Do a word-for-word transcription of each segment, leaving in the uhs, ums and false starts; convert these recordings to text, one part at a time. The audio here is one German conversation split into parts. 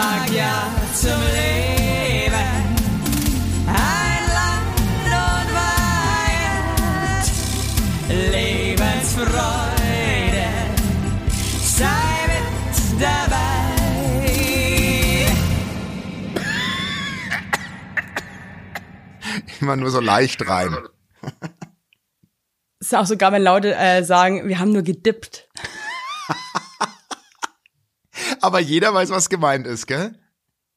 sag ja zum Leben. Ein Land und Weihend, Lebensfreude, sei mit dabei. Immer nur so leicht rein. Ist auch sogar, wenn Leute äh, sagen, wir haben nur gedippt. Aber jeder weiß, was gemeint ist, gell?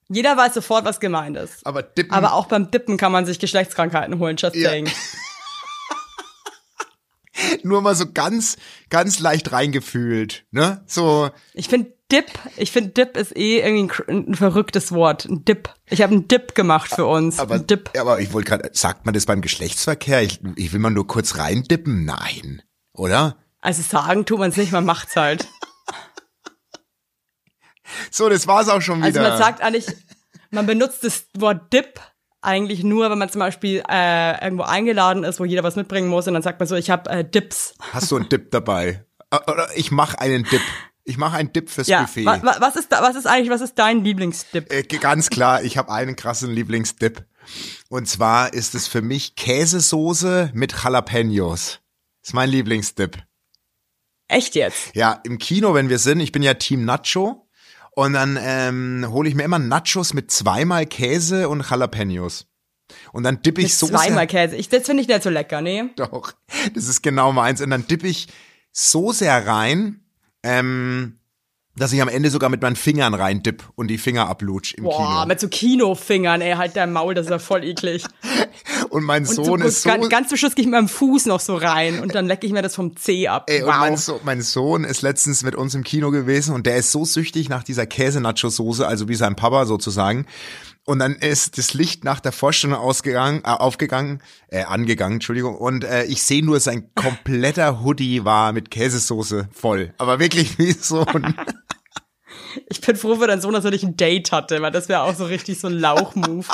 Jeder weiß sofort, was gemeint ist. Aber dippen. Aber auch beim Dippen kann man sich Geschlechtskrankheiten holen, just saying. Ja. Nur mal so ganz, ganz leicht reingefühlt, ne? So. Ich finde Dip, ich finde Dip ist eh irgendwie ein, ein verrücktes Wort. Ein Dip. Ich habe einen Dip gemacht für uns. Aber, ein Dip. Aber ich wollte gerade, sagt man das beim Geschlechtsverkehr? Ich, ich will mal nur kurz reindippen? Nein. Oder? Also sagen tut man es nicht, man macht's halt. So, das war's auch schon wieder. Also man sagt eigentlich, man benutzt das Wort Dip eigentlich nur, wenn man zum Beispiel äh, irgendwo eingeladen ist, wo jeder was mitbringen muss und dann sagt man so, ich habe äh, Dips. Hast du einen Dip dabei? Oder ich mache einen Dip. Ich mache einen Dip fürs ja, Buffet. Wa- wa- was ist da, was ist eigentlich, was ist dein Lieblingsdip? Äh, ganz klar, ich habe einen krassen Lieblingsdip. Und zwar ist es für mich Käsesoße mit Jalapenos. Das ist mein Lieblingsdip. Echt jetzt? Ja, im Kino, wenn wir sind, ich bin ja Team Nacho. Und dann ähm, hole ich mir immer Nachos mit zweimal Käse und Jalapenos. Und dann dippe ich Soße. Zweimal Käse, ich, das finde ich nicht so lecker, ne? Doch, das ist genau meins. Und dann dippe ich so sehr rein, ähm, dass ich am Ende sogar mit meinen Fingern rein dipp und die Finger ablutsch im Boah, Kino. Boah, mit so Kinofingern, ey, halt dein Maul, das ist ja voll eklig. Und mein und Sohn so, ist so... Ganz, ganz zum Schluss gehe ich mit meinem Fuß noch so rein und dann lecke ich mir das vom Zeh ab. Ey, wow. Und mein, so- mein Sohn ist letztens mit uns im Kino gewesen und der ist so süchtig nach dieser Käse-Nacho-Soße, also wie sein Papa sozusagen. Und dann ist das Licht nach der Vorstellung ausgegangen, äh, aufgegangen, äh, angegangen, Entschuldigung. Und äh, ich sehe nur, sein kompletter Hoodie war mit Käsesoße voll. Aber wirklich wie so ein... Ich bin froh für deinen Sohn, dass er nicht ein Date hatte, weil das wäre auch so richtig so ein Lauch-Move.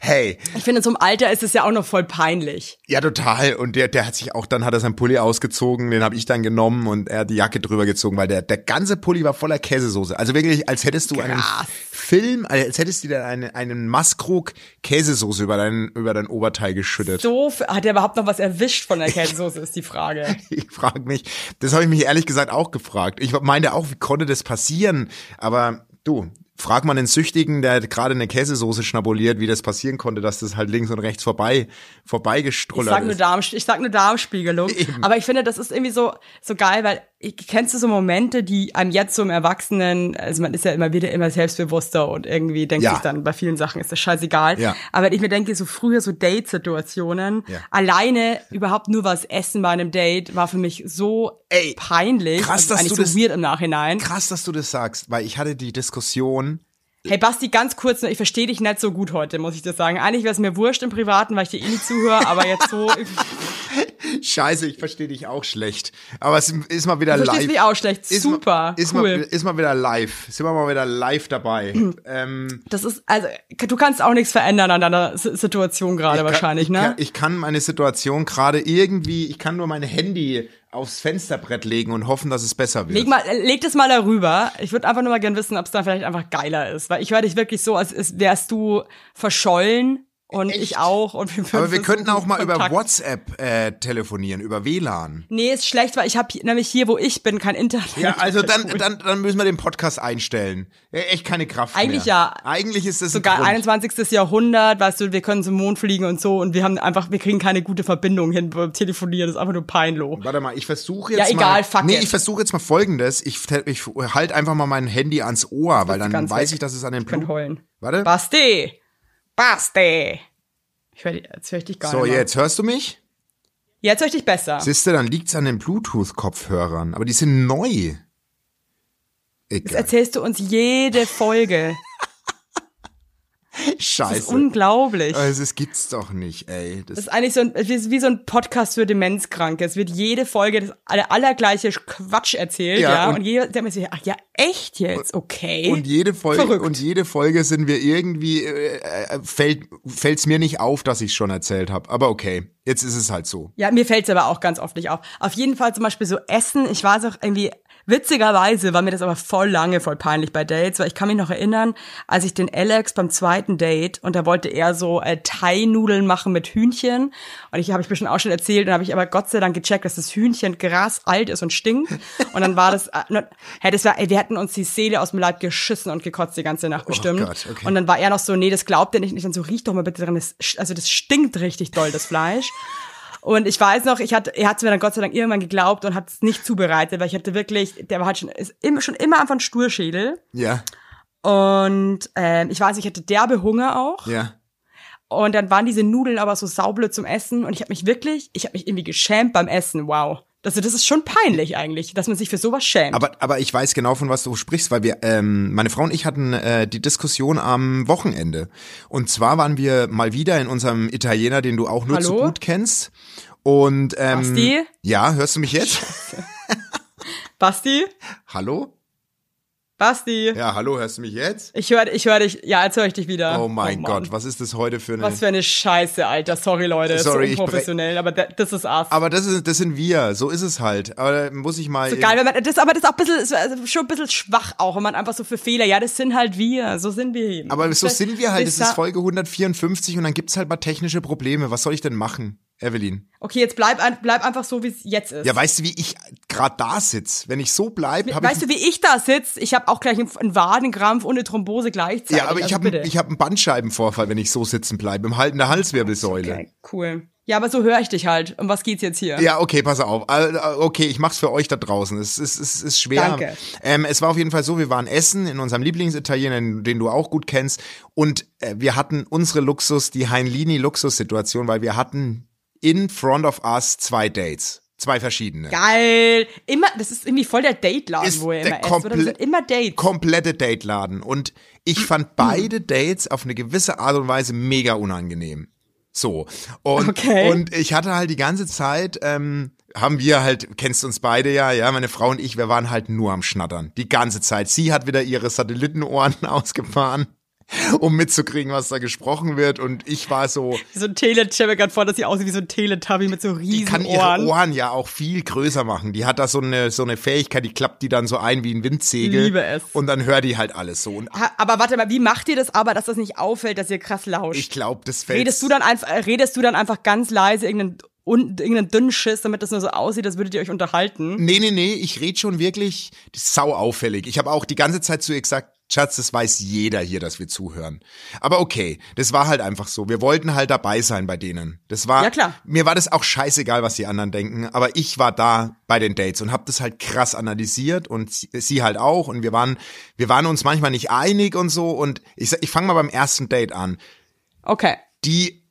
Hey. Ich finde, in so einem Alter ist es ja auch noch voll peinlich. Ja, total. Und der, der hat sich auch, dann hat er seinen Pulli ausgezogen, den habe ich dann genommen und er hat die Jacke drüber gezogen, weil der, der ganze Pulli war voller Käsesoße. Also wirklich, als hättest du Krass. einen Film, als hättest du dir einen, einen Maskrug Käsesoße über dein, über dein Oberteil geschüttet. So, hat er überhaupt noch was erwischt von der Käsesoße, ist die Frage. Ich frage mich, das habe ich mich ehrlich gesagt auch gefragt. Ich meine auch, wie konnte das passieren? Aber du... Frag mal den Süchtigen, der gerade eine Käsesoße schnabuliert, wie das passieren konnte, dass das halt links und rechts vorbei, vorbei gestrullert ist. Ich sag nur Darm, ich sag nur Darmspiegelung. Eben. Aber ich finde, das ist irgendwie so, so geil, weil, kennst du so Momente, die einem jetzt so im Erwachsenen, also man ist ja immer wieder immer selbstbewusster und irgendwie denkt ja. sich dann, bei vielen Sachen ist das scheißegal. Ja. Aber wenn ich mir denke, so früher so Date-Situationen, ja. alleine überhaupt nur was essen bei einem Date, war für mich so Ey, peinlich. Krass, dass du das, so weird im Nachhinein. Krass, dass du das sagst, weil ich hatte die Diskussion, hey Basti, ganz kurz, ich verstehe dich nicht so gut heute, muss ich das sagen. Eigentlich wäre es mir wurscht im Privaten, weil ich dir eh nicht zuhöre, aber jetzt so... Scheiße, ich verstehe dich auch schlecht. Aber es ist mal wieder live. Du verstehst mich auch schlecht, super, ist mal, ist cool. Mal, ist mal wieder live, sind wir mal wieder live dabei. ähm, das ist, also, du kannst auch nichts verändern an deiner Situation gerade wahrscheinlich, kann, ne? Kann, ich kann meine Situation gerade irgendwie, ich kann nur mein Handy aufs Fensterbrett legen und hoffen, dass es besser wird. Leg, mal, leg das mal darüber. Ich würde einfach nur mal gerne wissen, ob es dann vielleicht einfach geiler ist. Weil ich höre dich wirklich so, als wärst du verschollen. Und Echt? ich auch. Und wir Aber wir könnten auch mal Kontakt. über WhatsApp äh, telefonieren, über W L A N. Nee, ist schlecht, weil ich habe nämlich hier, wo ich bin, kein Internet. Ja, also dann dann, dann müssen wir den Podcast einstellen. Echt keine Kraft Eigentlich mehr. Eigentlich ja. Eigentlich ist das sogar einundzwanzigstes Jahrhundert, weißt du, wir können zum Mond fliegen und so und wir haben einfach, wir kriegen keine gute Verbindung hin beim Telefonieren, das ist einfach nur peinlich. Warte mal, ich versuche jetzt ja, egal, mal. Ja, egal, fuck Nee, it. ich versuche jetzt mal Folgendes. Ich, ich halte einfach mal mein Handy ans Ohr, das weil dann weiß weg. ich, dass es an den Blut... Ich kann heulen. Warte. Basti! Basti! Ich höre, jetzt höre ich dich gar so, nicht So, jetzt hörst du mich? Jetzt höre ich dich besser. Siehst du, dann liegt's an den Bluetooth-Kopfhörern. Aber die sind neu. Egal. Das erzählst du uns jede Folge. Scheiße. Das ist unglaublich. Also, das gibt's doch nicht, ey. Das, das ist eigentlich so ein, wie so ein Podcast für Demenzkranke. Es wird jede Folge das aller, allergleiche Quatsch erzählt, ja. ja und, und jeder denkt sich, ach ja, echt jetzt? Okay. Und jede Folge, Verrückt. und jede Folge sind wir irgendwie, äh, fällt, fällt's mir nicht auf, dass ich's schon erzählt habe. Aber okay. Jetzt ist es halt so. Ja, mir fällt es aber auch ganz oft nicht auf. Auf jeden Fall zum Beispiel so Essen. Ich weiß auch irgendwie, witzigerweise war mir das aber voll lange, voll peinlich bei Dates, weil ich kann mich noch erinnern, als ich den Alex beim zweiten Date, und da wollte er so äh, Thai-Nudeln machen mit Hühnchen. Und ich habe ich bestimmt auch schon erzählt, und habe ich aber Gott sei Dank gecheckt, dass das Hühnchen grasalt ist und stinkt. Und dann war das, äh, hey, das war, ey, wir hatten uns die Seele aus dem Leib geschissen und gekotzt die ganze Nacht bestimmt. Oh Gott, okay. Und dann war er noch so, nee, das glaubt er nicht. Und ich dann so, riech doch mal bitte dran, das, also das stinkt richtig doll, das Fleisch. Und ich weiß noch, ich hatte, er hat es mir dann Gott sei Dank irgendwann geglaubt und hat es nicht zubereitet, weil ich hatte wirklich, der war halt schon, ist immer, schon immer einfach ein Sturschädel. Ja. Und ähm, ich weiß, ich hatte derbe Hunger auch. Ja. Und dann waren diese Nudeln aber so saublöd zum Essen, und ich habe mich wirklich, ich habe mich irgendwie geschämt beim Essen, wow. Also das ist schon peinlich eigentlich, dass man sich für sowas schämt. Aber aber ich weiß genau, von was du sprichst, weil wir, ähm, meine Frau und ich hatten äh, die Diskussion am Wochenende. Und zwar waren wir mal wieder in unserem Italiener, den du auch nur Hallo? zu gut kennst. Und ähm, Basti? Ja, hörst du mich jetzt? Basti? Hallo? Basti? Ja, hallo, hörst du mich jetzt? Ich höre ich hör dich, ja, jetzt höre ich dich wieder. Oh mein oh Gott, was ist das heute für eine... Was für eine Scheiße, Alter, sorry Leute, sorry, so unprofessionell, aber das ist us. Aber das, ist, das sind wir, so ist es halt, aber muss ich mal... So geil, wenn man, das, aber das ist auch ein bisschen, schon ein bisschen schwach auch, wenn man einfach so für Fehler, ja, das sind halt wir, so sind wir eben. Aber so sind wir halt, das ist Folge hundertvierundfünfzig, und dann gibt's halt mal technische Probleme, was soll ich denn machen? Evelyn. Okay, jetzt bleib, bleib einfach so, wie es jetzt ist. Ja, weißt du, wie ich gerade da sitze? Wenn ich so bleibe, habe ich... Weißt du, wie ich da sitze? Ich habe auch gleich einen Wadenkrampf und eine Thrombose gleichzeitig. Ja, aber ich habe ich hab einen Bandscheibenvorfall, wenn ich so sitzen bleibe, im Halten der Halswirbelsäule. Okay, cool. Ja, aber so höre ich dich halt. Um was geht's jetzt hier? Ja, okay, pass auf. Okay, ich mach's für euch da draußen. Es ist, es ist schwer. Danke. Ähm, es war auf jeden Fall so, wir waren essen in unserem Lieblingsitaliener, den du auch gut kennst. Und äh, wir hatten unsere Luxus, die Heinlini-Luxus-Situation, weil wir hatten... in front of us zwei Dates. Zwei verschiedene. Geil. Immer, das ist irgendwie voll der Date-Laden, wo ihr immer esst, oder? Das sind immer Dates. Komplette Date-Laden. Und ich fand beide Dates auf eine gewisse Art und Weise mega unangenehm. So. Und, okay. Und ich hatte halt die ganze Zeit, ähm, haben wir halt, kennst uns beide ja, ja, meine Frau und ich, wir waren halt nur am Schnattern. Die ganze Zeit. Sie hat wieder ihre Satellitenohren ausgefahren, um mitzukriegen, was da gesprochen wird, und ich war so... So ein Teletubby, ich hab gerade vor, dass sie aussieht wie so ein Teletubby mit so riesen Ohren. Die kann ihre Ohren ja auch viel größer machen. Die hat da so eine so eine Fähigkeit, die klappt die dann so ein wie ein Windsegel. Liebe es. Und dann hört die halt alles so. Und aber warte mal, wie macht ihr das aber, dass das nicht auffällt, dass ihr krass lauscht? Ich glaube, das fällt... Redest du dann einfach, redest du dann einfach ganz leise irgendeinen... und irgendeinen dünnen Schiss, damit das nur so aussieht, als würdet ihr euch unterhalten. Nee, nee, nee, ich rede schon wirklich, das ist sau auffällig. Ich habe auch die ganze Zeit zu ihr gesagt, Schatz, das weiß jeder hier, dass wir zuhören. Aber okay, das war halt einfach so. Wir wollten halt dabei sein bei denen. Das war, ja, klar. Mir war das auch scheißegal, was die anderen denken, aber ich war da bei den Dates und habe das halt krass analysiert, und sie, sie halt auch, und wir waren wir waren uns manchmal nicht einig und so, und ich, ich fange mal beim ersten Date an. Okay. Die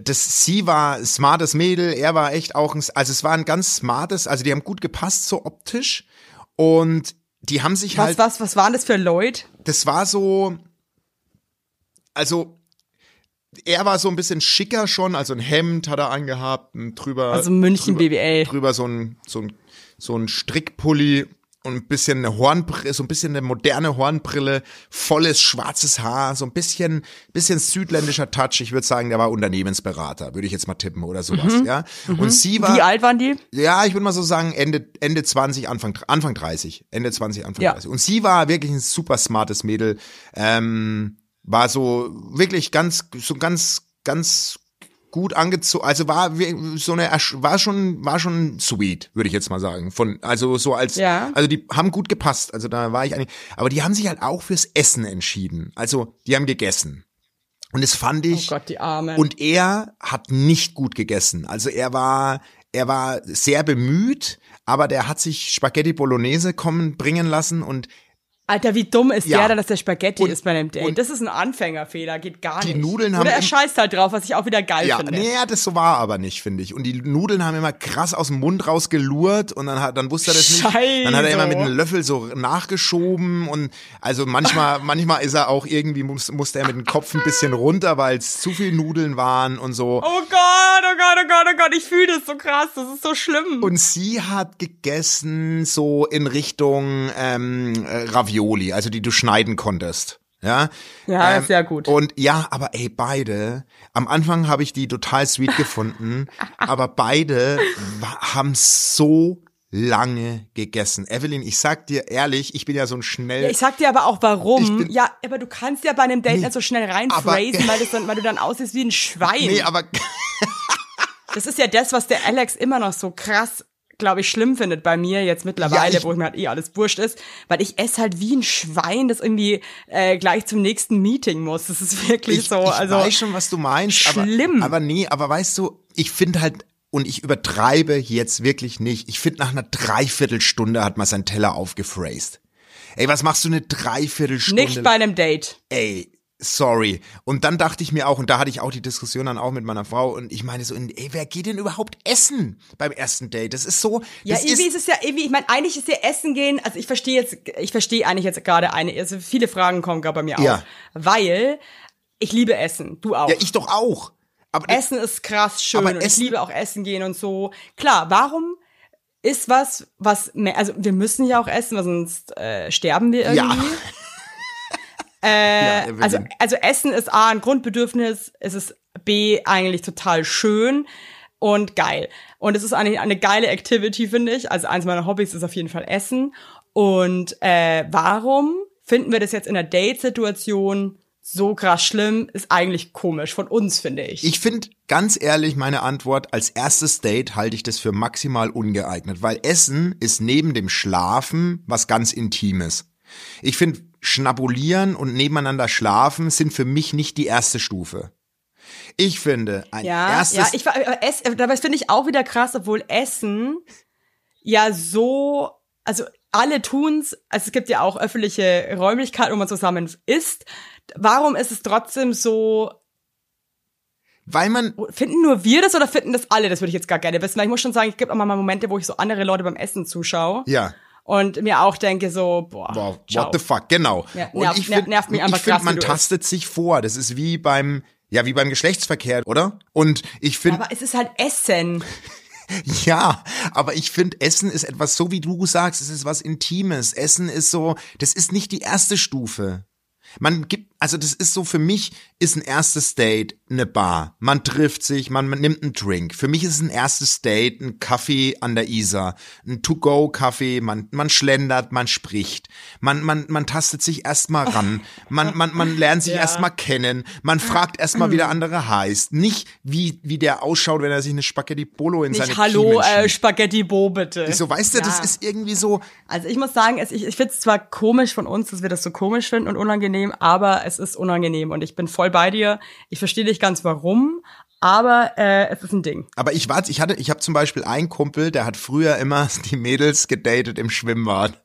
Das, sie war smartes Mädel, er war echt auch ein, also es war ein ganz smartes, also die haben gut gepasst, so optisch, und die haben sich was, halt. Was, was, was waren das für Leute? Das war so, also er war so ein bisschen schicker schon, also ein Hemd hat er angehabt, drüber. Also München drüber, B W L. Drüber so ein, so ein, so ein Strickpulli. Und ein bisschen eine Hornbrille, so ein bisschen eine moderne Hornbrille, volles schwarzes Haar, so ein bisschen, bisschen südländischer Touch. Ich würde sagen, der war Unternehmensberater, würde ich jetzt mal tippen oder sowas, mhm. ja. Mhm. Und sie war. Wie alt waren die? Ja, ich würde mal so sagen, Ende, Ende zwanzig, Anfang, Anfang dreißig. Ende zwanzig, Anfang ja. dreißig. Und sie war wirklich ein super smartes Mädel, ähm, war so wirklich ganz, so ganz, ganz, gut angezogen, also war so eine war schon war schon sweet, würde ich jetzt mal sagen, von also so als ja. also die haben gut gepasst, also da war ich eigentlich, aber die haben sich halt auch fürs Essen entschieden, also die haben gegessen. Und das fand ich, oh Gott, die Armen. Und er hat nicht gut gegessen, also er war er war sehr bemüht, aber der hat sich Spaghetti Bolognese kommen bringen lassen, und Alter, wie dumm ist ja. der denn, dass der Spaghetti und, ist bei einem Date? Das ist ein Anfängerfehler, geht gar die nicht. Nudeln Oder haben er scheißt halt drauf, was ich auch wieder geil ja, finde. Nee, das so war aber nicht, finde ich. Und die Nudeln haben immer krass aus dem Mund rausgelurrt, und dann, dann wusste er das nicht. Scheiße. Dann hat er immer mit einem Löffel so nachgeschoben, und also manchmal manchmal ist er auch irgendwie, muss, musste er mit dem Kopf ein bisschen runter, weil es zu viel Nudeln waren und so. Oh Gott, oh Gott, oh Gott, oh Gott, ich fühle das so krass, das ist so schlimm. Und sie hat gegessen so in Richtung ähm, Ravioli. Also die du schneiden konntest. Ja, ja ähm, sehr gut. Und ja, aber ey, beide, am Anfang habe ich die total sweet gefunden, aber beide haben so lange gegessen. Evelyn, ich sag dir ehrlich, ich bin ja so ein schnell... Ja, ich sag dir aber auch, warum. Bin, ja, aber du kannst ja bei einem Date nicht nee, so schnell reinphrasen, weil, das dann, weil du dann aussiehst wie ein Schwein. Nee, aber... Das ist ja das, was der Alex immer noch so krass, glaube ich, schlimm findet bei mir jetzt mittlerweile, ja, ich, wo ich mir halt eh alles wurscht ist, weil ich esse halt wie ein Schwein, das irgendwie äh, gleich zum nächsten Meeting muss. Das ist wirklich ich, so. Ich also weiß schon, was du meinst. Schlimm. Aber, aber nee, aber weißt du, ich finde halt, und ich übertreibe jetzt wirklich nicht, ich finde, nach einer Dreiviertelstunde hat man seinen Teller aufgefräst. Ey, was machst du eine Dreiviertelstunde? Nicht bei einem Date. Ey, sorry. Und dann dachte ich mir auch, und da hatte ich auch die Diskussion dann auch mit meiner Frau, und ich meine so, ey, wer geht denn überhaupt essen beim ersten Date? Das ist so. Das ja, irgendwie ist es ja, irgendwie, ich meine, eigentlich ist ja essen gehen, also ich verstehe jetzt, ich verstehe eigentlich jetzt gerade eine, also viele Fragen kommen gerade bei mir ja auf. Weil ich liebe Essen, du auch. Ja, ich doch auch. Aber Essen ist krass schön und ich liebe auch Essen gehen und so. Klar, warum ist was, was mehr, also wir müssen ja auch essen, weil sonst äh, sterben wir irgendwie. Ja. äh, ja, also, also Essen ist A, ein Grundbedürfnis, es ist B, eigentlich total schön und geil. Und es ist eine, eine geile Activity, finde ich. Also eins meiner Hobbys ist auf jeden Fall Essen. Und äh, warum finden wir das jetzt in der Date-Situation so krass schlimm, ist eigentlich komisch von uns, finde ich. Ich finde, ganz ehrlich, meine Antwort, als erstes Date halte ich das für maximal ungeeignet, weil Essen ist neben dem Schlafen was ganz Intimes. Ich finde, schnabulieren und nebeneinander schlafen sind für mich nicht die erste Stufe. Ich finde, ein ja, erstes... Ja, ich, es, dabei finde ich auch wieder krass, obwohl Essen ja so... Also alle tun's, also es gibt ja auch öffentliche Räumlichkeiten, wo man zusammen isst. Warum ist es trotzdem so? Weil man... Finden nur wir das oder finden das alle? Das würde ich jetzt gar gerne wissen. Weil ich muss schon sagen, es gibt auch mal Momente, wo ich so andere Leute beim Essen zuschaue. Ja. Und mir auch denke so, boah, wow, what the fuck, genau. Ja, und nerv, ich find, nervt mich einfach ich krass, find, man tastet isst. sich vor. Das ist wie beim, ja, wie beim Geschlechtsverkehr, oder? Und ich finde... Ja, aber es ist halt Essen. Ja, aber ich finde, Essen ist etwas, so wie du sagst, es ist was Intimes. Essen ist so, das ist nicht die erste Stufe. Man gibt, also das ist so, für mich ist ein erstes Date eine Bar. Man trifft sich, man, man nimmt einen Drink. Für mich ist ein erstes Date ein Kaffee an der Isar, ein To-Go-Kaffee, man, man schlendert, man spricht, man, man, man tastet sich erstmal ran, man, man, man lernt sich ja erstmal kennen, man fragt erstmal, wie der andere heißt. Nicht, wie, wie der ausschaut, wenn er sich eine Spaghetti Bolo in nicht seine Hallo, äh, Spaghetti Bo, bitte. So, weißt du, ja, das ist irgendwie so. Also ich muss sagen, ich, ich find's zwar komisch von uns, dass wir das so komisch finden und unangenehm, aber es ist unangenehm und ich bin voll bei dir. Ich verstehe dich ganz, warum, aber äh, es ist ein Ding. Aber ich war, ich hatte, ich habe zum Beispiel einen Kumpel, der hat früher immer die Mädels gedatet im Schwimmbad.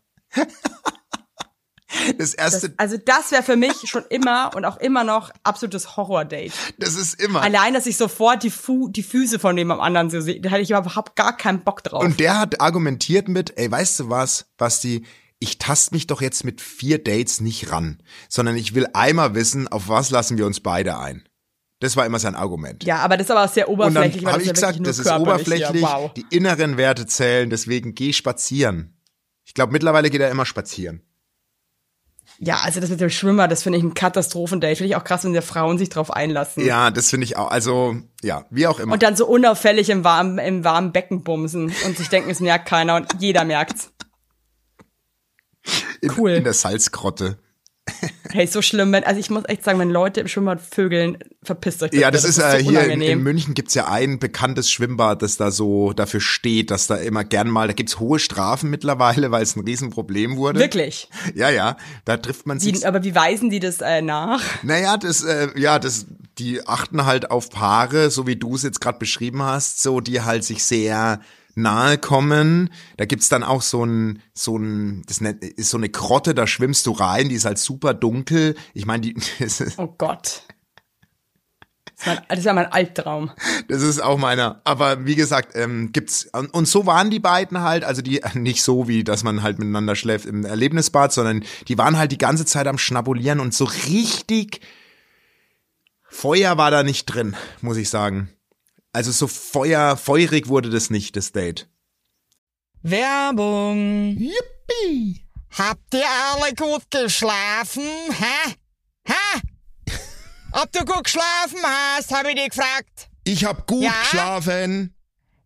Das erste. Das, also das wäre für mich schon immer und auch immer noch absolutes Horror-Date. Das ist immer. Allein, dass ich sofort die, Fu- die Füße von dem am anderen so sehe, da hatte ich überhaupt gar keinen Bock drauf. Und der hat argumentiert mit, ey, weißt du was, Basti, ich tast mich doch jetzt mit vier Dates nicht ran, sondern ich will einmal wissen, auf was lassen wir uns beide ein. Das war immer sein Argument. Ja, aber das ist aber sehr oberflächlich. Und dann habe ich gesagt, das ist oberflächlich, wow, die inneren Werte zählen, deswegen geh spazieren. Ich glaube, mittlerweile geht er immer spazieren. Ja, also das mit dem Schwimmer, das finde ich ein Katastrophendate. Finde ich auch krass, wenn die Frauen sich drauf einlassen. Ja, das finde ich auch, also, ja, wie auch immer. Und dann so unauffällig im warmen, im warmen Becken bumsen und sich denken, es merkt keiner und jeder merkt's. In, cool. In der Salzgrotte. Hey, so schlimm. Wenn, also ich muss echt sagen, wenn Leute im Schwimmbad vögeln, verpisst euch. Das ja, das, das ist, ist so hier in, in München gibt's ja ein bekanntes Schwimmbad, das da so dafür steht, dass da immer gern mal, da gibt's hohe Strafen mittlerweile, weil es ein Riesenproblem wurde. Wirklich? Ja, ja. Da trifft man sich. Wie, aber wie weisen die das äh, nach? Naja, das, äh, ja, das, die achten halt auf Paare, so wie du es jetzt gerade beschrieben hast, so die halt sich sehr nahe kommen. Da gibt's dann auch so ein, so ein, das ist so eine Grotte, da schwimmst du rein, die ist halt super dunkel. Ich meine, die. Oh Gott. Das ist ja mein Albtraum. Das ist auch meiner. Aber wie gesagt, ähm, gibt's, und, und so waren die beiden halt, also die, nicht so wie, dass man halt miteinander schläft im Erlebnisbad, sondern die waren halt die ganze Zeit am Schnabulieren und so richtig Feuer war da nicht drin, muss ich sagen. Also so feuer, feurig wurde das nicht, das Date. Werbung. Yippie. Habt ihr alle gut geschlafen? Hä? Hä? Ob du gut geschlafen hast, habe ich dich gefragt. Ich habe gut ja? geschlafen.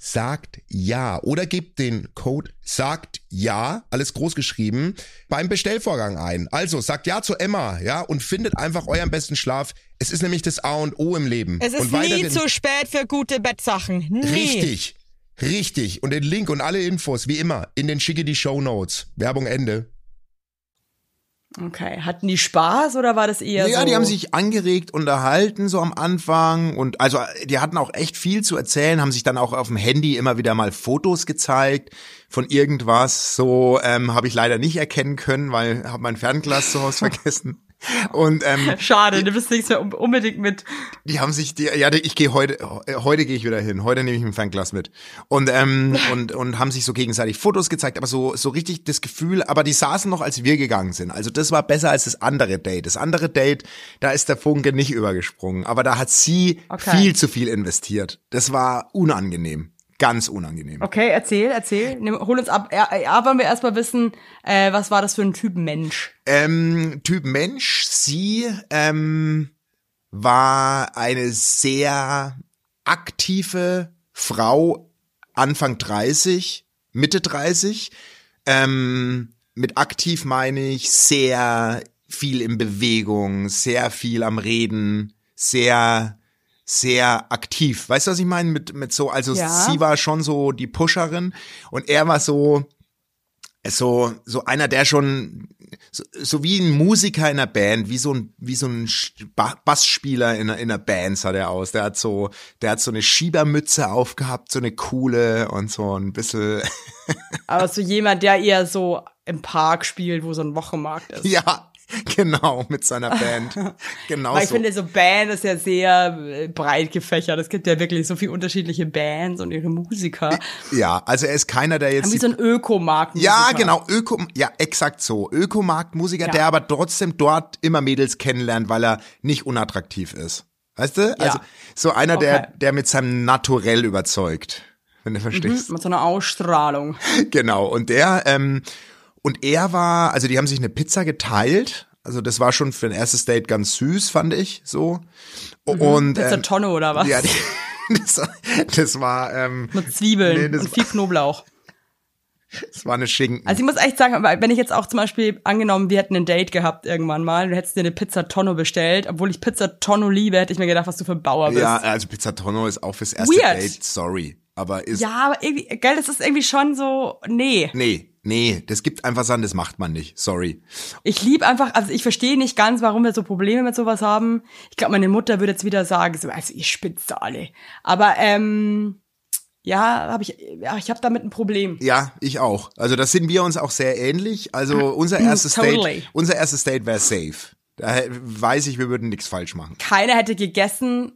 Sagt ja oder gebt den Code sagt ja, alles groß geschrieben, beim Bestellvorgang ein. Also sagt ja zu Emma, ja, und findet einfach euren besten Schlaf. Es ist nämlich das A und O im Leben. Es ist und nie zu spät für gute Bettsachen. Nie. Richtig, richtig. Und den Link und alle Infos, wie immer, in den schicke die Shownotes. Werbung Ende. Okay, hatten die Spaß oder war das eher ja, so? Ja, die haben sich angeregt unterhalten so am Anfang und also die hatten auch echt viel zu erzählen, haben sich dann auch auf dem Handy immer wieder mal Fotos gezeigt von irgendwas, so ähm, habe ich leider nicht erkennen können, weil habe mein Fernglas zu Hause vergessen. Und, ähm, schade, du bist nichts mehr unbedingt mit. Die haben sich, die, ja, ich gehe heute, heute gehe ich wieder hin. Heute nehme ich ein Fernglas mit und ähm, und und haben sich so gegenseitig Fotos gezeigt, aber so so richtig das Gefühl. Aber die saßen noch, als wir gegangen sind. Also das war besser als das andere Date. Das andere Date, da ist der Funke nicht übergesprungen. Aber da hat sie okay. viel zu viel investiert. Das war unangenehm. Ganz unangenehm. Okay, erzähl, erzähl. Nimm, hol uns ab. Ja, wollen wir erstmal wissen, äh, was war das für ein Typ Mensch? Ähm, Typ Mensch, sie ähm, war eine sehr aktive Frau, Anfang dreißig, Mitte dreißig. Ähm, mit aktiv meine ich sehr viel in Bewegung, sehr viel am Reden, sehr... sehr aktiv. Weißt du, was ich meine? Mit, mit so, also ja. sie war schon so die Pusherin und er war so, so, so einer, der schon, so, so wie ein Musiker in einer Band, wie so ein, wie so ein Bassspieler in einer, in einer Band sah der aus. Der hat so, der hat so eine Schiebermütze aufgehabt, so eine coole und so ein bisschen. Aber so jemand, der eher so im Park spielt, wo so ein Wochenmarkt ist. Ja. Genau, mit seiner Band. Genau. Weil ich so. finde, so Band ist ja sehr breit gefächert. Es gibt ja wirklich so viele unterschiedliche Bands und ihre Musiker. Ja, also er ist keiner, der jetzt... Wie so ein Ökomarktmusiker. Ja, genau, Öko, ja, exakt so. Ökomarktmusiker, ja. der aber trotzdem dort immer Mädels kennenlernt, weil er nicht unattraktiv ist. Weißt du? Also ja. so einer, okay. der, der mit seinem Naturell überzeugt. Wenn du verstehst. Mhm, mit so einer Ausstrahlung. Genau, und der... ähm, Und er war, also die haben sich eine Pizza geteilt. Also das war schon für ein erstes Date ganz süß, fand ich so. Und, Pizza ähm, Tonne oder was? Ja, die, das, das war ähm, mit Zwiebeln nee, und viel war, Knoblauch. Das war eine Schinken. Also ich muss echt sagen, wenn ich jetzt auch zum Beispiel angenommen, wir hätten ein Date gehabt irgendwann mal, du hättest dir eine Pizza Tonno bestellt, obwohl ich Pizza Tonno liebe, hätte ich mir gedacht, was du für ein Bauer bist. Ja, also Pizza Tonno ist auch fürs erste Weird. Date, sorry. Aber ist ja, aber irgendwie, gell, das ist irgendwie schon so, nee. Nee, nee, das gibt einfach Sand, das macht man nicht, sorry. Ich lieb einfach, also ich verstehe nicht ganz, warum wir so Probleme mit sowas haben. Ich glaube, meine Mutter würde jetzt wieder sagen, so, also ihr spitzt alle. Aber, ähm, ja, hab ich, ja, ich habe damit ein Problem. Ja, ich auch. Also das sind wir uns auch sehr ähnlich. Also unser erstes totally. Date, unser erstes Date wäre safe. Da weiß ich, wir würden nichts falsch machen. Keiner hätte gegessen.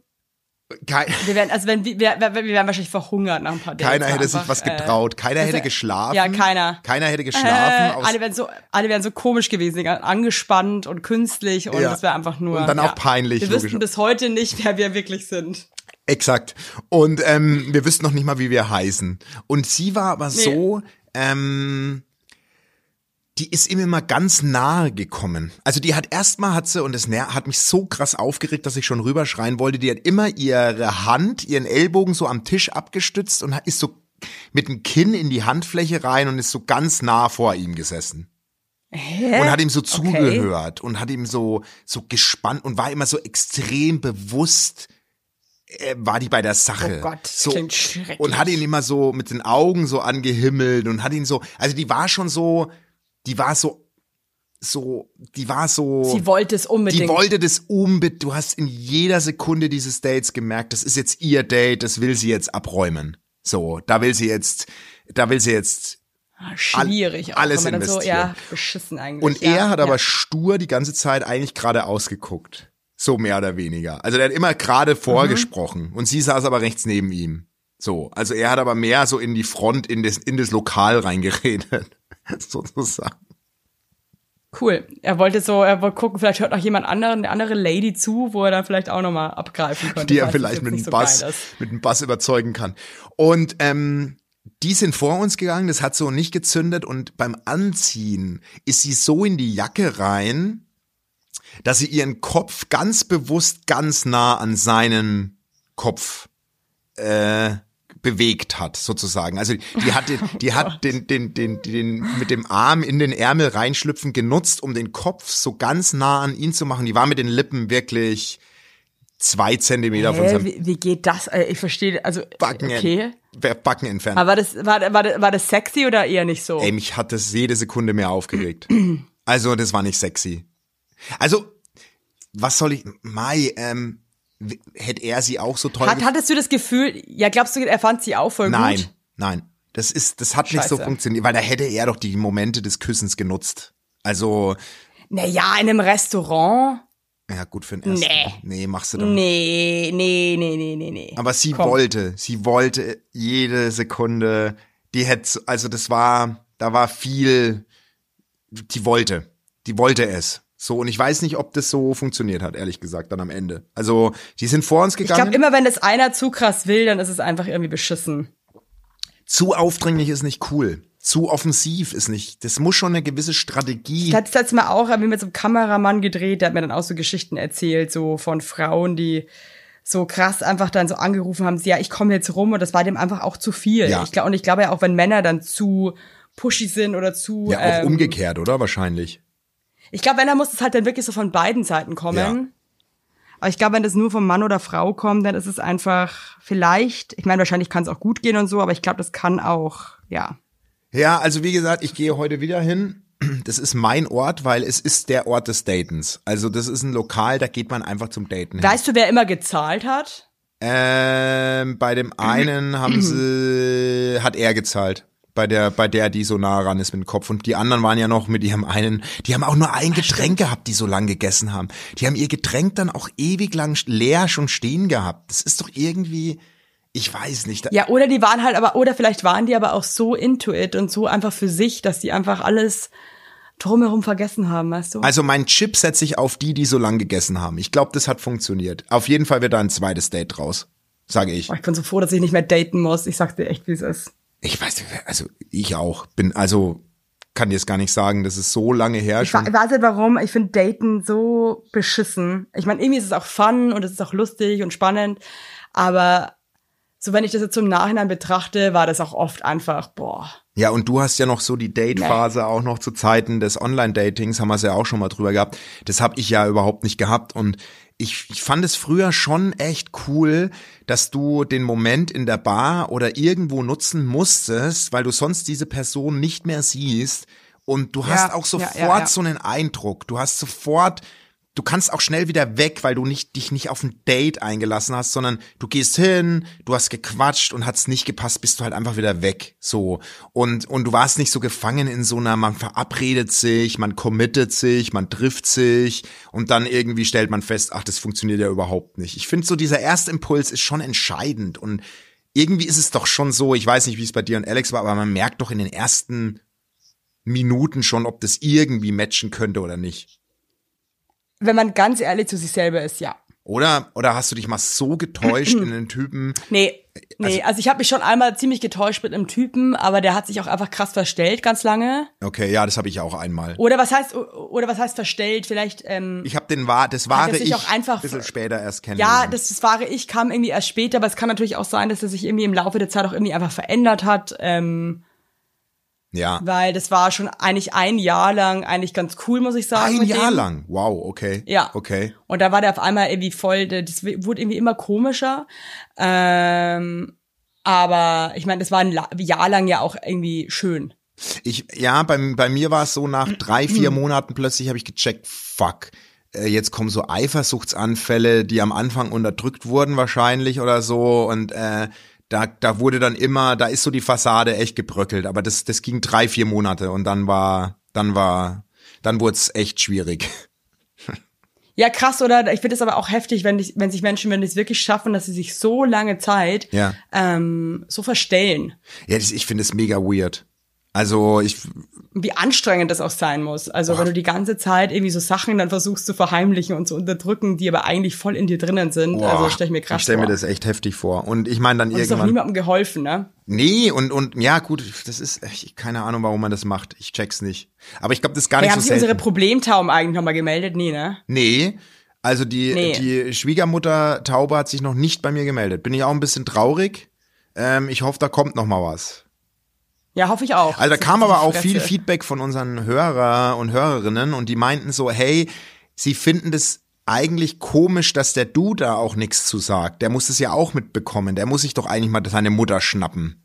Kein wir wären, also wenn wir, wir, wir wären wahrscheinlich verhungert nach ein paar Dates. Keiner hätte einfach, sich was getraut, keiner äh, hätte geschlafen. Ja, keiner. Keiner hätte geschlafen. Äh, aus alle wären so, alle wären so komisch gewesen, angespannt und künstlich und ja. das wäre einfach nur. Und dann ja. auch peinlich. Wir wüssten bis heute nicht, wer wir wirklich sind. Exakt. Und ähm, wir wüssten noch nicht mal, wie wir heißen. Und sie war aber nee. so, ähm, die ist ihm immer ganz nahe gekommen. Also die hat erstmal hat sie, und das hat mich so krass aufgeregt, dass ich schon rüberschreien wollte, die hat immer ihre Hand, ihren Ellbogen so am Tisch abgestützt und ist so mit dem Kinn in die Handfläche rein und ist so ganz nah vor ihm gesessen. Hä? Und hat ihm so zugehört, okay, und hat ihm so, so gespannt und war immer so extrem bewusst, äh, war die bei der Sache. Oh Gott, so, klingt schrecklich. Und hat ihn immer so mit den Augen so angehimmelt und hat ihn so, also die war schon so, Die war so, so, die war so. Sie wollte es unbedingt. Die wollte das unbedingt. Du hast in jeder Sekunde dieses Dates gemerkt, das ist jetzt ihr Date, das will sie jetzt abräumen. So, da will sie jetzt, da will sie jetzt. Schwierig, all, alles investieren. So, ja, beschissen eigentlich. Und ja, er hat ja. aber stur die ganze Zeit eigentlich gerade ausgeguckt. So mehr oder weniger. Also der hat immer gerade vorgesprochen. Mhm. Und sie saß aber rechts neben ihm. So, also er hat aber mehr so in die Front, in das, in das Lokal reingeredet. Sozusagen. Cool. Er wollte so, er wollte gucken, vielleicht hört noch jemand anderen, eine andere Lady zu, wo er da vielleicht auch nochmal abgreifen könnte. Die er vielleicht mit dem so Bass, mit dem Bass überzeugen kann. Und, ähm, die sind vor uns gegangen, das hat so nicht gezündet, und beim Anziehen ist sie so in die Jacke rein, dass sie ihren Kopf ganz bewusst ganz nah an seinen Kopf, äh, bewegt hat, sozusagen. Also die hat den, die hat den, den, den, den mit dem Arm in den Ärmel reinschlüpfen genutzt, um den Kopf so ganz nah an ihn zu machen. Die war mit den Lippen wirklich zwei Zentimeter von seinem. Wie, wie geht das? Ich verstehe, also Backen, okay. Backen entfernt. Aber war das, war, war, war das sexy oder eher nicht so? Ey, mich hat das jede Sekunde mehr aufgeregt. Also das war nicht sexy. Also, was soll ich, Mai, ähm, hätte er sie auch so toll... Hat, hattest du das Gefühl, ja, glaubst du, er fand sie auch voll nein, gut? Nein, nein, das ist, das hat Scheiße. nicht so funktioniert, weil da hätte er doch die Momente des Küssens genutzt. Also... Naja, in einem Restaurant... Ja, gut für den ersten. Nee. Nee, machst du doch. Nee, nee, nee, nee, nee, nee. Aber sie Komm. wollte, sie wollte jede Sekunde, die hätte, also das war, da war viel, die wollte, die wollte es. So, und ich weiß nicht, ob das so funktioniert hat, ehrlich gesagt, dann am Ende. Also, die sind vor uns gegangen. Ich glaube, immer wenn das einer zu krass will, dann ist es einfach irgendwie beschissen. Zu aufdringlich ist nicht cool. Zu offensiv ist nicht. Das muss schon eine gewisse Strategie. Ich hatte das letzte Mal auch irgendwie mit so einem Kameramann gedreht, der hat mir dann auch so Geschichten erzählt, so von Frauen, die so krass einfach dann so angerufen haben, ja, ich komme jetzt rum, und das war dem einfach auch zu viel. Ja. Ich glaub, und ich glaube ja auch, wenn Männer dann zu pushy sind oder zu... Ja, auch ähm, umgekehrt, oder? Wahrscheinlich. Ich glaube, wenn, dann muss es halt dann wirklich so von beiden Seiten kommen. Ja. Aber ich glaube, wenn das nur vom Mann oder Frau kommt, dann ist es einfach vielleicht, ich meine, wahrscheinlich kann es auch gut gehen und so, aber ich glaube, das kann auch, ja. Ja, also wie gesagt, ich gehe heute wieder hin. Das ist mein Ort, weil es ist der Ort des Datens. Also das ist ein Lokal, da geht man einfach zum Daten hin. Weißt du, wer immer gezahlt hat? Ähm, bei dem einen haben sie, hat er gezahlt. Bei der, bei der, die so nah ran ist mit dem Kopf. Und die anderen waren ja noch mit ihrem einen, die haben auch nur ein Ach, Getränk stimmt. gehabt, die so lang gegessen haben. Die haben ihr Getränk dann auch ewig lang leer schon stehen gehabt. Das ist doch irgendwie, ich weiß nicht. Ja, oder die waren halt aber, oder vielleicht waren die aber auch so into it und so einfach für sich, dass die einfach alles drumherum vergessen haben, weißt du? Also mein Chip setze ich auf die, die so lang gegessen haben. Ich glaube, das hat funktioniert. Auf jeden Fall wird da ein zweites Date draus, sage ich. Oh, ich bin so froh, dass ich nicht mehr daten muss. Ich sag dir echt, wie es ist. Ich weiß, also ich auch bin, also kann dir es gar nicht sagen, das ist so lange her schon. Ich weiß nicht warum, ich finde Daten so beschissen. Ich meine, irgendwie ist es auch fun und es ist auch lustig und spannend, aber so wenn ich das jetzt im Nachhinein betrachte, war das auch oft einfach, boah. Ja, und du hast ja noch so die Date-Phase nee. auch noch zu Zeiten des Online-Datings, haben wir es ja auch schon mal drüber gehabt. Das habe ich ja überhaupt nicht gehabt, und Ich, ich fand es früher schon echt cool, dass du den Moment in der Bar oder irgendwo nutzen musstest, weil du sonst diese Person nicht mehr siehst, und du ja, hast auch sofort ja, ja, ja. so einen Eindruck. Du hast sofort, du kannst auch schnell wieder weg, weil du nicht, dich nicht auf ein Date eingelassen hast, sondern du gehst hin, du hast gequatscht und hat's nicht gepasst, bist du halt einfach wieder weg. So. Und, und du warst nicht so gefangen in so einer, man verabredet sich, man committet sich, man trifft sich und dann irgendwie stellt man fest, ach, das funktioniert ja überhaupt nicht. Ich finde so, dieser Erstimpuls ist schon entscheidend, und irgendwie ist es doch schon so, ich weiß nicht, wie es bei dir und Alex war, aber man merkt doch in den ersten Minuten schon, ob das irgendwie matchen könnte oder nicht. Wenn man ganz ehrlich zu sich selber ist, ja. Oder, oder hast du dich mal so getäuscht in den Typen? Nee, Nee, also, also ich habe mich schon einmal ziemlich getäuscht mit einem Typen, aber der hat sich auch einfach krass verstellt ganz lange. Okay, ja, das habe ich auch einmal. Oder was heißt oder was heißt verstellt? Vielleicht ähm, ich habe den das wahre Ich auch einfach ein bisschen später erst kennengelernt. Ja, das, das wahre Ich kam irgendwie erst später, aber es kann natürlich auch sein, dass er sich irgendwie im Laufe der Zeit auch irgendwie einfach verändert hat. Ähm, ja. Weil das war schon eigentlich ein Jahr lang eigentlich ganz cool, muss ich sagen. Ein Jahr dem. lang? Wow, okay. Ja. Okay. Und da war der auf einmal irgendwie voll, das wurde irgendwie immer komischer. Ähm, aber ich meine, das war ein Jahr lang ja auch irgendwie schön. Ich, ja, bei, bei mir war es so, nach drei, vier Monaten plötzlich habe ich gecheckt, fuck, jetzt kommen so Eifersuchtsanfälle, die am Anfang unterdrückt wurden wahrscheinlich oder so, und äh, Da, da wurde dann immer, da ist so die Fassade echt gebröckelt, aber das, das ging drei, vier Monate und dann war, dann war, dann wurde es echt schwierig. Ja, krass, oder? Ich finde es aber auch heftig, wenn, ich, wenn sich Menschen, wenn die es wirklich schaffen, dass sie sich so lange Zeit ja. ähm, so verstellen. Ja, das, ich finde es mega weird. Also ich. Wie anstrengend das auch sein muss. Also, boah. Wenn du die ganze Zeit irgendwie so Sachen dann versuchst zu verheimlichen und zu unterdrücken, die aber eigentlich voll in dir drinnen sind. Boah. Also stelle ich mir krass vor. Ich stelle mir das echt heftig vor. Und ich meine dann und irgendwann. Ist doch niemandem geholfen, ne? Nee, und, und ja gut, das ist, ich, keine Ahnung, warum man das macht. Ich check's nicht. Aber ich glaube, das ist gar hey, nicht so selten. Haben Sie unsere Problemtauben eigentlich nochmal gemeldet? Nee, ne? Nee. Also die, nee. die Schwiegermutter Taube hat sich noch nicht bei mir gemeldet. Bin ich auch ein bisschen traurig. Ähm, ich hoffe, da kommt nochmal was. Ja, hoffe ich auch. Also da kam aber auch viel Feedback von unseren Hörer und Hörerinnen und die meinten so, hey, sie finden das eigentlich komisch, dass der Du da auch nichts zu sagt. Der muss es ja auch mitbekommen. Der muss sich doch eigentlich mal seine Mutter schnappen,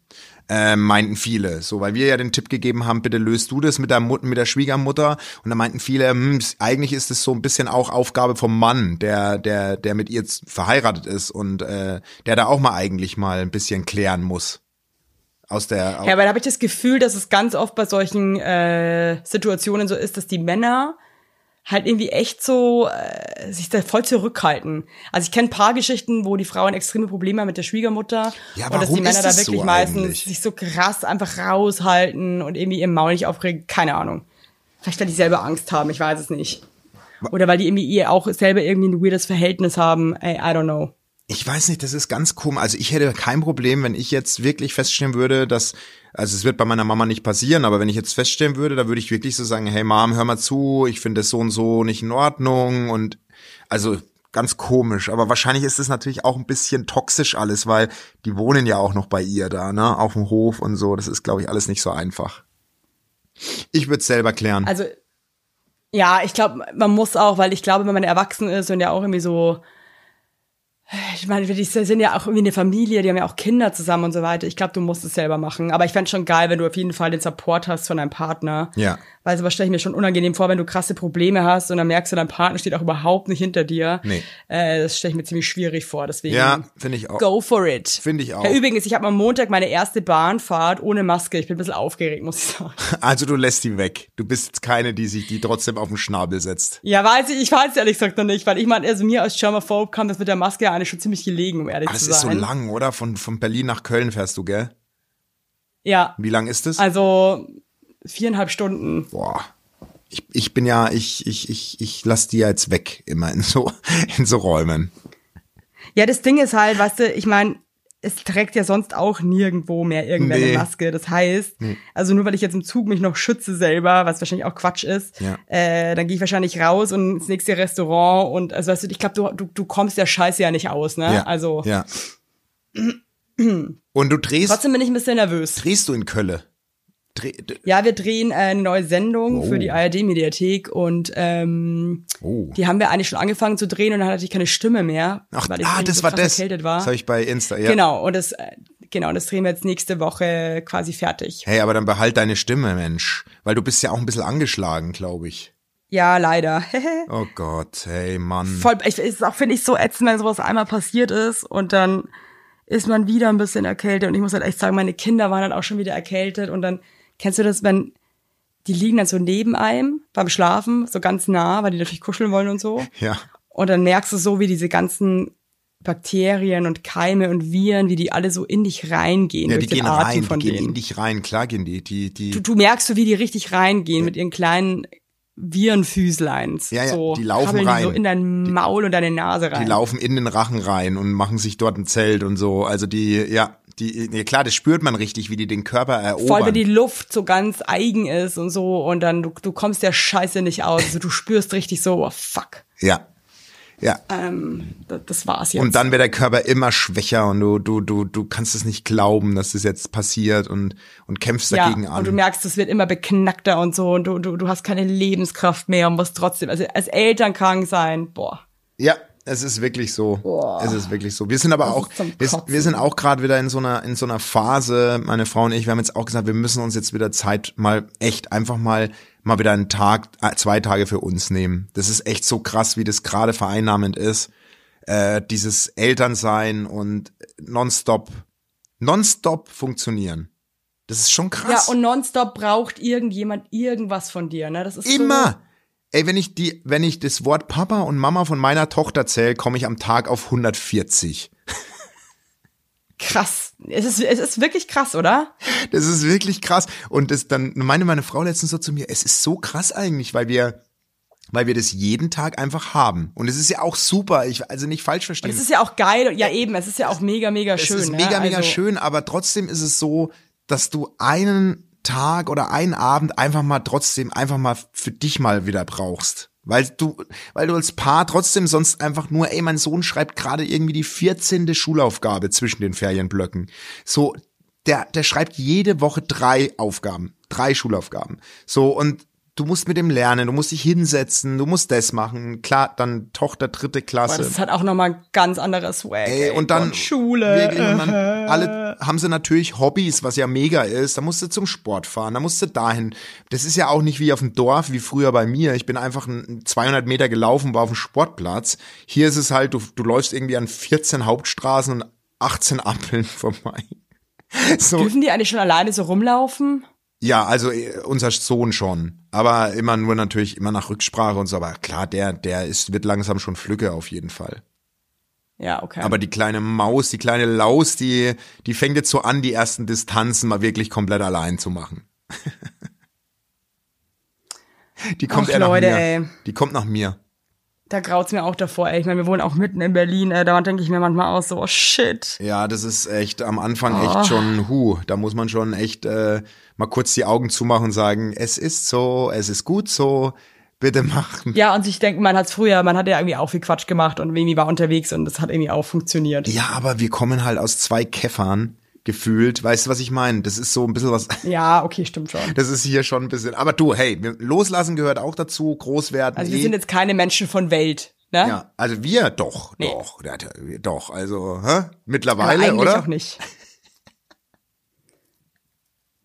äh, meinten viele. So, weil wir ja den Tipp gegeben haben, bitte löst du das mit der, Mut- mit der Schwiegermutter. Und da meinten viele, hm, eigentlich ist es so ein bisschen auch Aufgabe vom Mann, der der der mit ihr verheiratet ist und äh, der da auch mal eigentlich mal ein bisschen klären muss. Aus der, ja, aber da habe ich das Gefühl, dass es ganz oft bei solchen äh, Situationen so ist, dass die Männer halt irgendwie echt so äh, sich da voll zurückhalten. Also ich kenne ein paar Geschichten, wo die Frauen extreme Probleme haben mit der Schwiegermutter. Ja, und dass die Männer da wirklich so meistens eigentlich? sich so krass einfach raushalten und irgendwie ihr Maul nicht aufregen. Keine Ahnung. Vielleicht, weil die selber Angst haben, ich weiß es nicht. Oder weil die irgendwie ihr auch selber irgendwie ein weirdes Verhältnis haben. Ey, I don't know. Ich weiß nicht, das ist ganz komisch. Also ich hätte kein Problem, wenn ich jetzt wirklich feststellen würde, dass, also es wird bei meiner Mama nicht passieren, aber wenn ich jetzt feststellen würde, da würde ich wirklich so sagen, hey Mom, hör mal zu, ich finde das so und so nicht in Ordnung, und also ganz komisch. Aber wahrscheinlich ist es natürlich auch ein bisschen toxisch alles, weil die wohnen ja auch noch bei ihr da, ne, auf dem Hof und so. Das ist, glaube ich, alles nicht so einfach. Ich würde es selber klären. Also ja, ich glaube, man muss auch, weil ich glaube, wenn man erwachsen ist und ja auch irgendwie so, ich meine, die sind ja auch irgendwie eine Familie, die haben ja auch Kinder zusammen und so weiter. Ich glaube, du musst es selber machen. Aber ich fände es schon geil, wenn du auf jeden Fall den Support hast von deinem Partner. Ja. Weil sowas stelle ich mir schon unangenehm vor, wenn du krasse Probleme hast und dann merkst du, dein Partner steht auch überhaupt nicht hinter dir. Nee. Äh, das stelle ich mir ziemlich schwierig vor. Deswegen. Ja, finde ich auch. Go for it. Finde ich auch. Ja, übrigens, ich habe am Montag meine erste Bahnfahrt ohne Maske. Ich bin ein bisschen aufgeregt, muss ich sagen. Also du lässt die weg. Du bist jetzt keine, die sich die trotzdem auf den Schnabel setzt. Ja, weiß ich. Ich weiß ehrlich gesagt noch nicht, weil ich meine, also mir als Germaphobe kam das mit der Maske ja schon ziemlich gelegen, um ehrlich Ach, zu sein. Das ist so lang, oder? Von, von Berlin nach Köln fährst du, gell? Ja. Wie lang ist das? Also viereinhalb Stunden. Boah. Ich, ich bin ja, ich, ich, ich, ich lasse die ja jetzt weg, immer in so, in so Räumen. Ja, das Ding ist halt, weißt du, ich meine, es trägt ja sonst auch nirgendwo mehr irgendwer nee. eine Maske. Das heißt, nee. also nur weil ich jetzt im Zug mich noch schütze selber, was wahrscheinlich auch Quatsch ist, ja. äh, dann gehe ich wahrscheinlich raus und ins nächste Restaurant und also weißt du, ich glaube, du, du, du kommst der Scheiße ja nicht aus, ne? Ja. Also. Ja. Und du drehst. Trotzdem bin ich ein bisschen nervös. Drehst du in Kölle? Dreh, d- ja, wir drehen eine neue Sendung oh. für die A R D-Mediathek und ähm, oh. die haben wir eigentlich schon angefangen zu drehen und dann hatte ich keine Stimme mehr. Ach, weil ich ah, das so war das. War. Das habe ich bei Insta, ja. Genau, und das, genau, das drehen wir jetzt nächste Woche quasi fertig. Hey, aber dann behalt deine Stimme, Mensch, weil du bist ja auch ein bisschen angeschlagen, glaube ich. Ja, leider. Oh Gott, hey, Mann. Voll, ich, ist auch, finde ich, so ätzend, wenn sowas einmal passiert ist und dann ist man wieder ein bisschen erkältet und ich muss halt echt sagen, meine Kinder waren dann auch schon wieder erkältet und dann kennst du das, wenn die liegen dann so neben einem beim Schlafen, so ganz nah, weil die natürlich kuscheln wollen und so. Ja. Und dann merkst du so, wie diese ganzen Bakterien und Keime und Viren, wie die alle so in dich reingehen. Ja, die gehen rein, die gehen in dich rein, klar gehen die. die, die du, du merkst so, wie die richtig reingehen ja. mit ihren kleinen Virenfüßleins. Ja, ja, so, die laufen rein. Die so in dein Maul die, und deine Nase rein. Die laufen in den Rachen rein und machen sich dort ein Zelt und so. Also die, ja, die, ja klar, das spürt man richtig, wie die den Körper erobern. Voll, wenn die Luft so ganz eigen ist und so und dann, du, du kommst der Scheiße nicht aus. Also du spürst richtig so, oh fuck. Ja. Ja. Ähm, das, das war's jetzt. Und dann wird der Körper immer schwächer und du, du, du, du kannst es nicht glauben, dass das jetzt passiert und, und kämpfst ja, dagegen an. Und du merkst, es wird immer beknackter und so und du, du, du hast keine Lebenskraft mehr und musst trotzdem, also als Eltern krank sein, boah. Ja, es ist wirklich so. Boah. Es ist wirklich so. Wir sind aber das auch, wir, wir sind auch gerade wieder in so einer, in so einer Phase, meine Frau und ich, wir haben jetzt auch gesagt, wir müssen uns jetzt wieder Zeit mal echt einfach mal mal wieder einen Tag, zwei Tage für uns nehmen. Das ist echt so krass, wie das gerade vereinnahmend ist. Äh, dieses Elternsein und nonstop, nonstop funktionieren. Das ist schon krass. Ja, und nonstop braucht irgendjemand irgendwas von dir, ne? Das ist immer. So. Ey, wenn ich die, wenn ich das Wort Papa und Mama von meiner Tochter zähle, komme ich am Tag auf hundertvierzig. Krass. Es ist, es ist wirklich krass, oder? Das ist wirklich krass. Und das dann meine, meine Frau letztens so zu mir, es ist so krass eigentlich, weil wir, weil wir das jeden Tag einfach haben. Und es ist ja auch super. Ich, also nicht falsch verstehen. Und es ist ja auch geil. Ja, eben. Es ist ja auch mega, mega schön. Es ist mega, ja? mega also schön. Aber trotzdem ist es so, dass du einen Tag oder einen Abend einfach mal trotzdem einfach mal für dich mal wieder brauchst. Weil du, weil du als Paar trotzdem sonst einfach nur, ey, mein Sohn schreibt gerade irgendwie die vierzehnte Schulaufgabe zwischen den Ferienblöcken. So, der, der schreibt jede Woche drei Aufgaben, drei Schulaufgaben. So, und du musst mit dem lernen, du musst dich hinsetzen, du musst das machen. Klar, dann Tochter, dritte Klasse. Boah, das ist halt auch nochmal ein ganz anderes Swag. Ey, und dann und Schule. Wirklich, und dann alle haben sie natürlich Hobbys, was ja mega ist. Da musst du zum Sport fahren, da musst du dahin. Das ist ja auch nicht wie auf dem Dorf, wie früher bei mir. Ich bin einfach zweihundert Meter gelaufen, war auf dem Sportplatz. Hier ist es halt, du, du läufst irgendwie an vierzehn Hauptstraßen und achtzehn Ampeln vorbei. So. Dürfen die eigentlich schon alleine so rumlaufen? Ja, also unser Sohn schon. Aber immer nur natürlich, immer nach Rücksprache und so. Aber klar, der, der ist, wird langsam schon Flücke auf jeden Fall. Ja, okay. Aber die kleine Maus, die kleine Laus, die, die fängt jetzt so an, die ersten Distanzen mal wirklich komplett allein zu machen. Die kommt Ach, eher nach Leute, mir. Ey. Die kommt nach mir. Da graut's mir auch davor, ey. Ich meine, wir wohnen auch mitten in Berlin, ey. Da denke ich mir manchmal auch so, oh shit. Ja, das ist echt am Anfang oh. echt schon, hu, da muss man schon echt äh, mal kurz die Augen zumachen und sagen, es ist so, es ist gut so, bitte machen. Ja, und ich denke, man hat's früher, man hat ja irgendwie auch viel Quatsch gemacht und irgendwie war unterwegs und das hat irgendwie auch funktioniert. Ja, aber wir kommen halt aus zwei Käffern. Gefühlt, weißt du, was ich meine? Das ist so ein bisschen was. Ja, okay, stimmt schon. Das ist hier schon ein bisschen. Aber du, hey, loslassen gehört auch dazu, groß werden. Also wir eh. sind jetzt keine Menschen von Welt, ne? Ja, also wir doch, nee. doch, doch. Also hä? Mittlerweile, eigentlich oder? Eigentlich auch nicht.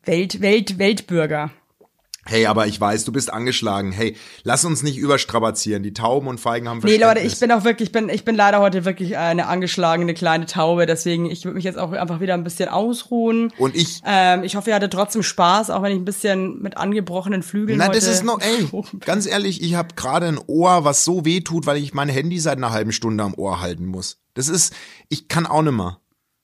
Welt, Welt, Weltbürger. Hey, aber ich weiß, du bist angeschlagen. Hey, lass uns nicht überstrapazieren. Die Tauben und Feigen haben Verständnis. Nee, Leute, ich bin auch wirklich, ich bin, ich bin leider heute wirklich eine angeschlagene kleine Taube. Deswegen, ich würde mich jetzt auch einfach wieder ein bisschen ausruhen. Und ich? Ähm, ich hoffe, ihr hattet trotzdem Spaß, auch wenn ich ein bisschen mit angebrochenen Flügeln Na, heute... Na, das ist noch, ey, ganz ehrlich, ich habe gerade ein Ohr, was so weh tut, weil ich mein Handy seit einer halben Stunde am Ohr halten muss. Das ist, ich kann auch nicht mehr.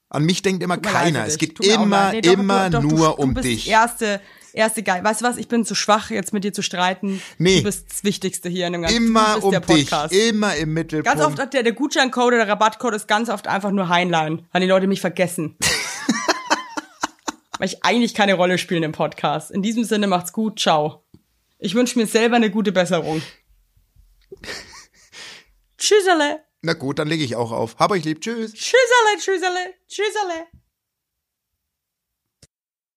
An mich denkt immer keiner. Es geht immer, nee, doch, immer doch, doch, nur du, um du dich. Die erste... Erste geil. Weißt du was? Ich bin zu schwach, jetzt mit dir zu streiten. Nee. Du bist das Wichtigste hier in dem ganzen Podcast. Immer um der Podcast. Dich. Immer im Mittelpunkt. Ganz oft hat der, der Gutscheincode oder der Rabattcode ist ganz oft einfach nur Heinlein. Haben die Leute mich vergessen. Weil ich eigentlich keine Rolle spiele im Podcast. In diesem Sinne, macht's gut. Ciao. Ich wünsche mir selber eine gute Besserung. Tschüssele. Na gut, dann lege ich auch auf. Hab euch lieb. Tschüss. Tschüssele, tschüssele, tschüssele.